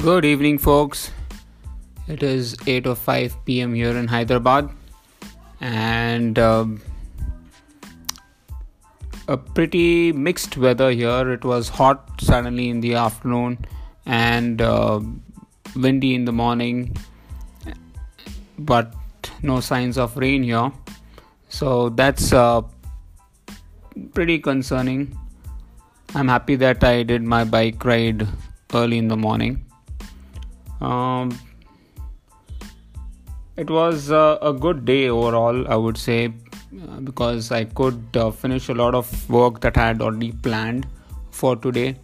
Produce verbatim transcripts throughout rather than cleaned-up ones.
Good evening, folks. It is eight oh five p.m. here in Hyderabad, and um, a pretty mixed weather here. It was hot suddenly in the afternoon and uh, windy in the morning, but no signs of rain here. So that's uh, pretty concerning. I'm happy that I did my bike ride early in the morning. Um, it was uh, a good day overall, I would say, because I could uh, finish a lot of work that I had already planned for today.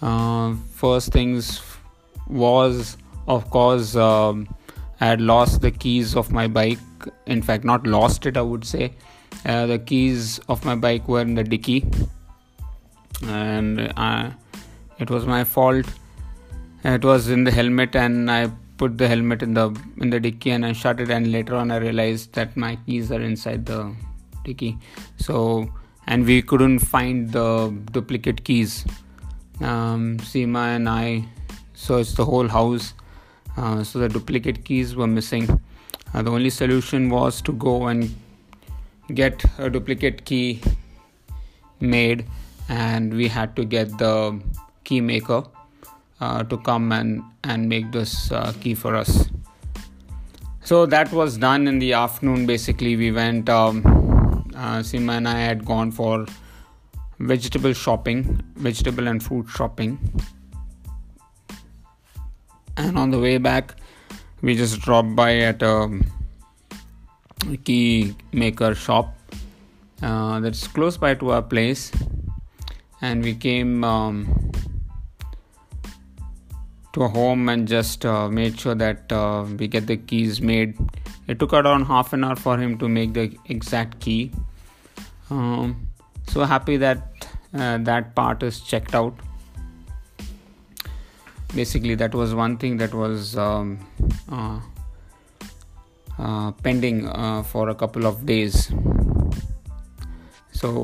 Uh, first things was, of course, um, I had lost the keys of my bike. In fact, not lost it, I would say. Uh, the keys of my bike were in the dicky, and I, it was my fault. It was in the helmet, and I put the helmet in the in the dicky and I shut it, and later on I realized that my keys are inside the dicky. So, and we couldn't find the duplicate keys. Um, Seema and I searched the whole house, uh, so the duplicate keys were missing. Uh, the only solution was to go and get a duplicate key made, and we had to get the key maker Uh, to come and, and make this uh, key for us. So that was done in the afternoon. Basically, we went, um, uh, Seema and I had gone for vegetable shopping, vegetable and fruit shopping. And on the way back, we just dropped by at a key maker shop uh, that's close by to our place. And we came Um, to a home and just uh, made sure that uh, we get the keys made. It took around half an hour for him to make the exact key. Um, so happy that uh, that part is checked out. Basically, that was one thing that was um, uh, uh, pending uh, for a couple of days. So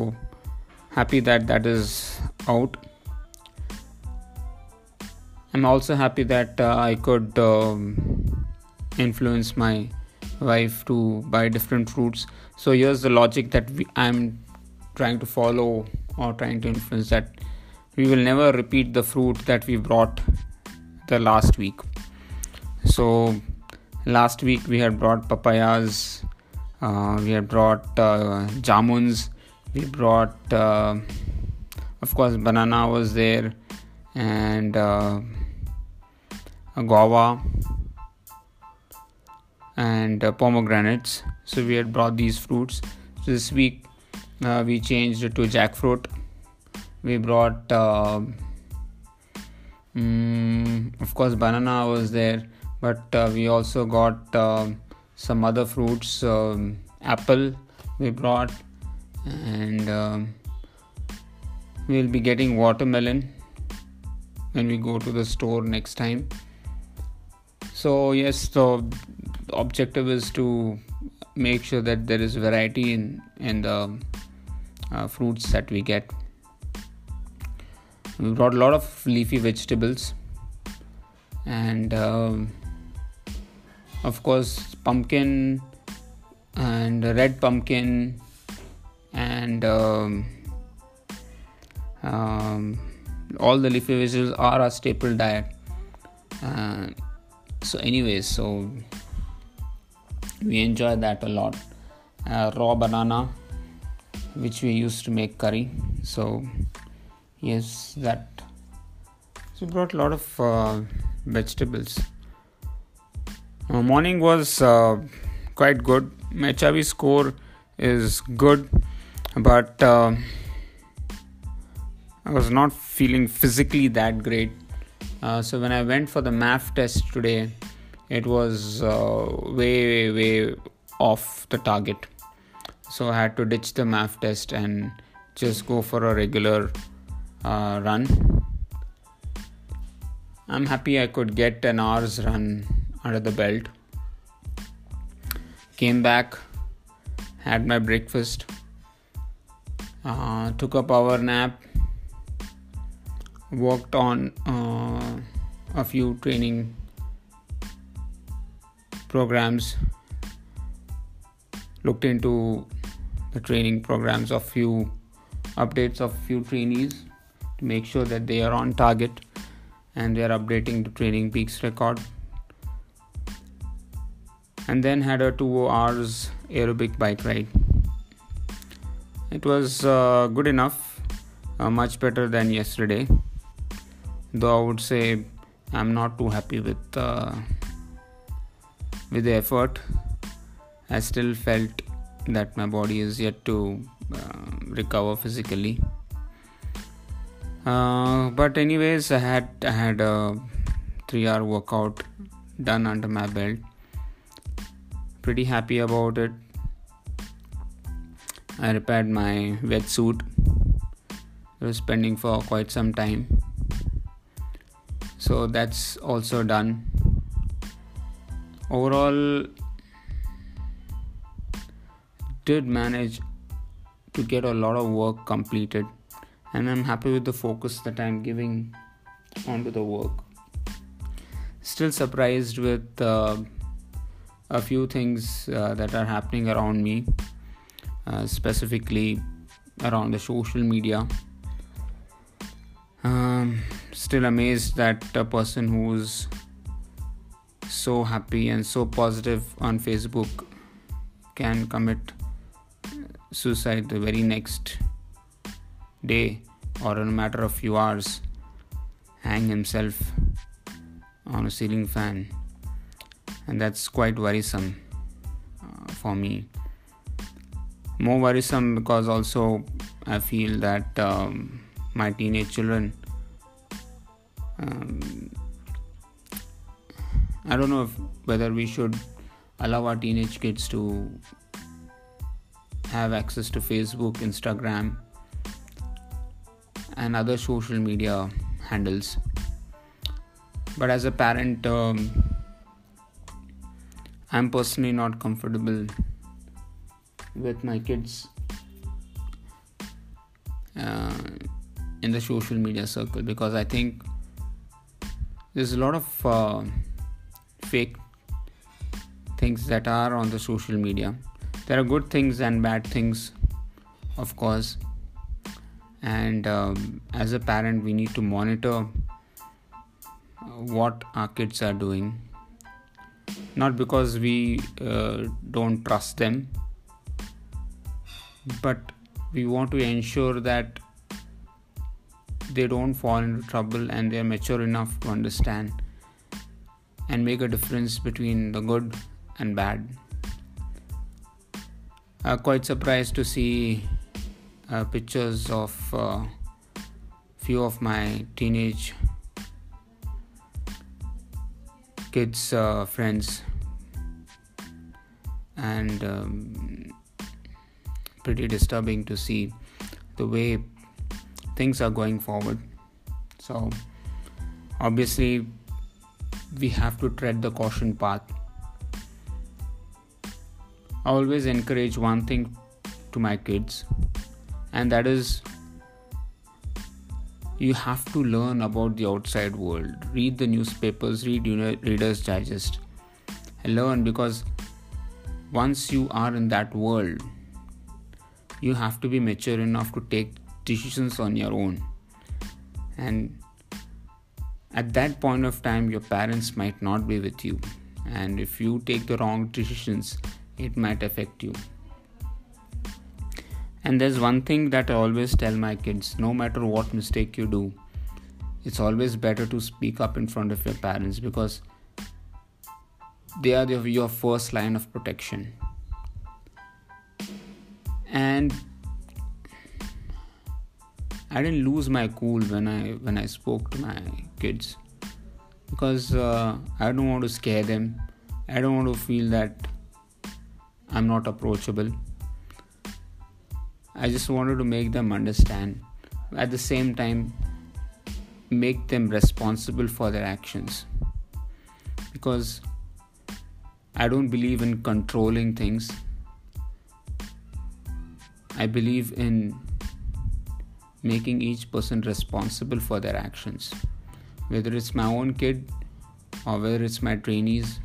happy that that is out. I'm also happy that uh, I could um, influence my wife to buy different fruits. So here's the logic that we, I'm trying to follow or trying to influence, that we will never repeat the fruit that we brought the last week. So last week we had brought papayas, uh, we had brought uh, jamuns, we brought, uh, of course, banana was there, and Uh, guava and uh, pomegranates. So we had brought these fruits. So this week uh, we changed it to jackfruit. We brought uh, um, of course banana was there, but uh, we also got uh, some other fruits. Um, apple we brought, and uh, we'll be getting watermelon when we go to the store next time. So yes, so the objective is to make sure that there is variety in, in the uh, fruits that we get. We brought a lot of leafy vegetables, and um, of course pumpkin and red pumpkin and um, um, all the leafy vegetables are our staple diet. Uh, So anyways, so we enjoy that a lot. Uh, raw banana, which we used to make curry. So yes, that. So we brought a lot of uh, vegetables. Our morning was uh, quite good. My Chavi score is good, but uh, I was not feeling physically that great. Uh, so when I went for the M A F test today, it was uh, way, way, way off the target. So I had to ditch the M A F test and just go for a regular uh, run. I'm happy I could get an hour's run under the belt. Came back, had my breakfast, uh, took a power nap, worked on uh, a few training programs, looked into the training programs of few updates of few trainees to make sure that they are on target and they are updating the Training Peaks record, and then had a two hours aerobic bike ride. It was uh, good enough, uh, much better than yesterday, though I would say I'm not too happy with uh, with the effort. I still felt that my body is yet to uh, recover physically. Uh, but anyways, I had I had a three hour workout done under my belt. Pretty happy about it. I repaired my wetsuit. It was pending for quite some time, so that's also done. Overall, did manage to get a lot of work completed, and I'm happy with the focus that I'm giving onto the work. Still surprised with uh, a few things uh, that are happening around me, uh, specifically around the social media. Um, still amazed that a person who's so happy and so positive on Facebook can commit suicide the very next day, or in a matter of few hours, hang himself on a ceiling fan, and that's quite worrisome uh, for me. More worrisome because also I feel that um, my teenage children, um, I don't know if, whether we should allow our teenage kids to have access to Facebook, Instagram and other social media handles. But as a parent, um, I'm personally not comfortable with my kids uh, in the social media circle, because I think there's a lot of uh, fake things that are on the social media. There are good things and bad things, of course, and um, as a parent we need to monitor what our kids are doing, not because we uh, don't trust them, but we want to ensure that they don't fall into trouble and they are mature enough to understand and make a difference between the good and bad. Uh, quite surprised to see uh, pictures of uh, few of my teenage kids' uh, friends, and um, pretty disturbing to see the way things are going forward. So obviously we have to tread the caution path. I always encourage one thing to my kids, and that is, you have to learn about the outside world. Read the newspapers, read Reader's Digest, and learn, because once you are in that world, you have to be mature enough to take decisions on your own. And at that point of time, your parents might not be with you, and if you take the wrong decisions, it might affect you. And there's one thing that I always tell my kids, no matter what mistake you do, it's always better to speak up in front of your parents, because they are your first line of protection. And I didn't lose my cool when I when I spoke to my kids, because uh, I don't want to scare them. I don't want to feel that I'm not approachable. I just wanted to make them understand. At the same time, make them responsible for their actions, because I don't believe in controlling things. I believe in making each person responsible for their actions. whether it's my own kid or whether it's my trainees.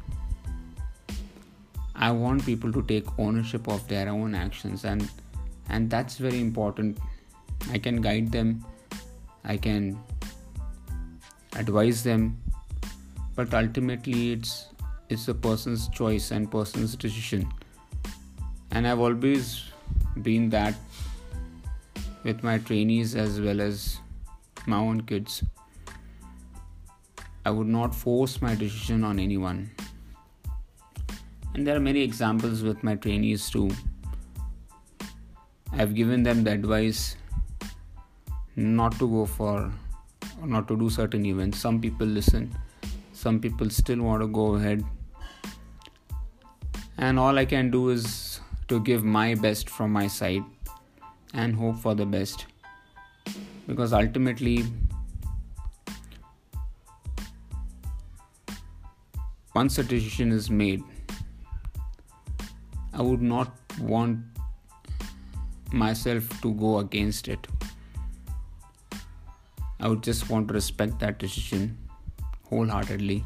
I want people to take ownership of their own actions, and and that's very important. I can guide them, I can advise them, but ultimately it's it's a person's choice and person's decision. And I've always been that with my trainees as well as my own kids. I would not force my decision on anyone. And there are many examples with my trainees too. I've given them the advice not to go for, or not to do certain events. Some people listen, some people still want to go ahead. And all I can do is to give my best from my side and hope for the best. Because ultimately, once a decision is made, I would not want myself to go against it. I would just want to respect that decision wholeheartedly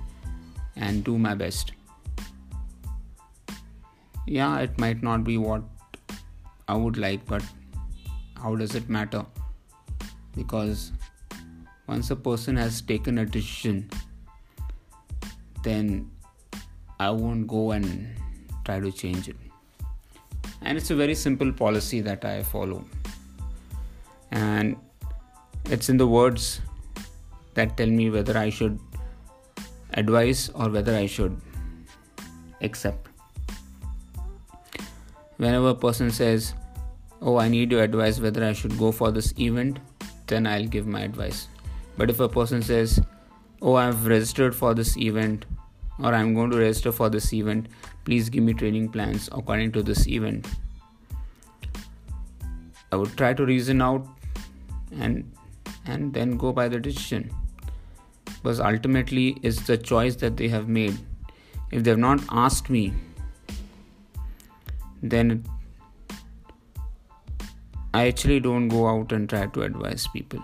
and do my best. Yeah, it might not be what I would like, but how does it matter? Because once a person has taken a decision, then I won't go and try to change it. And it's a very simple policy that I follow. And it's in the words that tell me whether I should advise or whether I should accept. Whenever a person says, oh, I need your advice whether I should go for this event, then I'll give my advice. But if a person says, oh, I've registered for this event, or I'm going to register for this event, please give me training plans according to this event, I would try to reason out and and then go by the decision. Because ultimately, it's the choice that they have made. If they have not asked me, then I actually don't go out and try to advise people.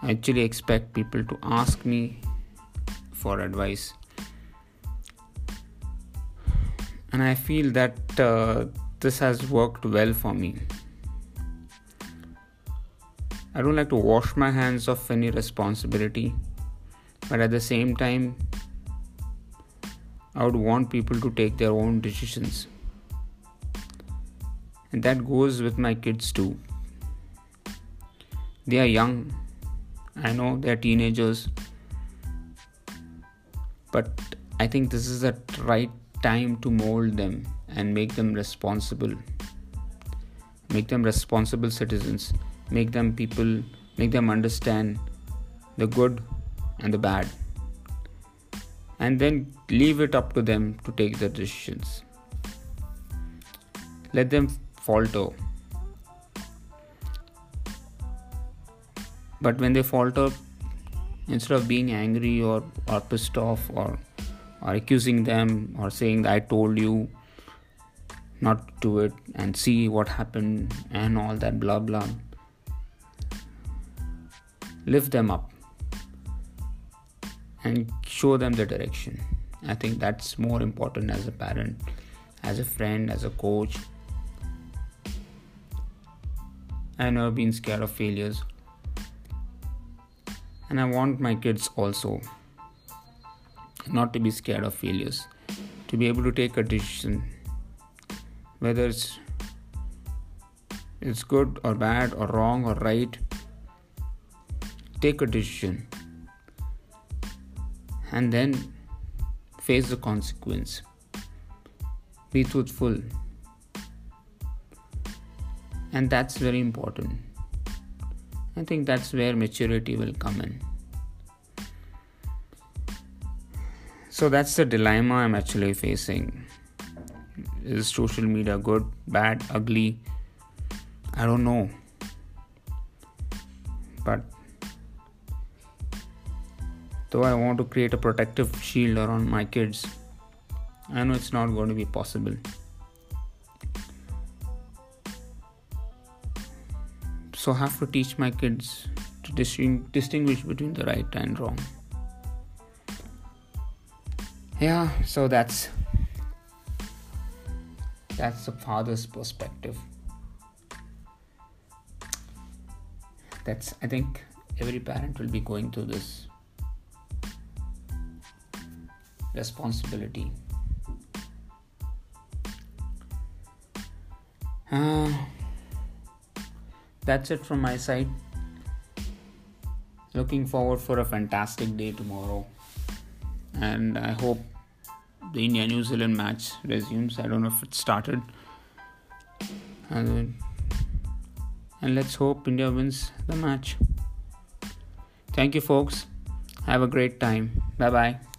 I actually expect people to ask me for advice. And I feel that uh, this has worked well for me. I don't like to wash my hands of any responsibility, but at the same time, I would want people to take their own decisions. And that goes with my kids too. They are young. I know they're teenagers. But I think this is the right time to mold them and make them responsible. Make them responsible citizens. Make them people, make them understand the good and the bad. And then leave it up to them to take their decisions. Let them falter. But when they falter, instead of being angry or, or pissed off or, or accusing them or saying I told you not to do it and see what happened and all that blah blah, lift them up and show them the direction. I think that's more important as a parent, as a friend, as a coach. I've never been scared of failures. And I want my kids also not to be scared of failures, to be able to take a decision, whether it's, it's good or bad or wrong or right. Take a decision and then face the consequence. Be truthful. And that's very important. I think that's where maturity will come in. So that's the dilemma I'm actually facing. Is social media good, bad, ugly? I don't know. But though I want to create a protective shield around my kids, I know it's not going to be possible. So I have to teach my kids to distinguish between the right and wrong. Yeah, so that's that's the father's perspective. That's, I think, every parent will be going through this responsibility. Uh, that's it from my side. Looking forward for a fantastic day tomorrow. And I hope the India-New Zealand match resumes. I don't know if it started. And, and let's hope India wins the match. Thank you, folks. Have a great time. Bye-bye.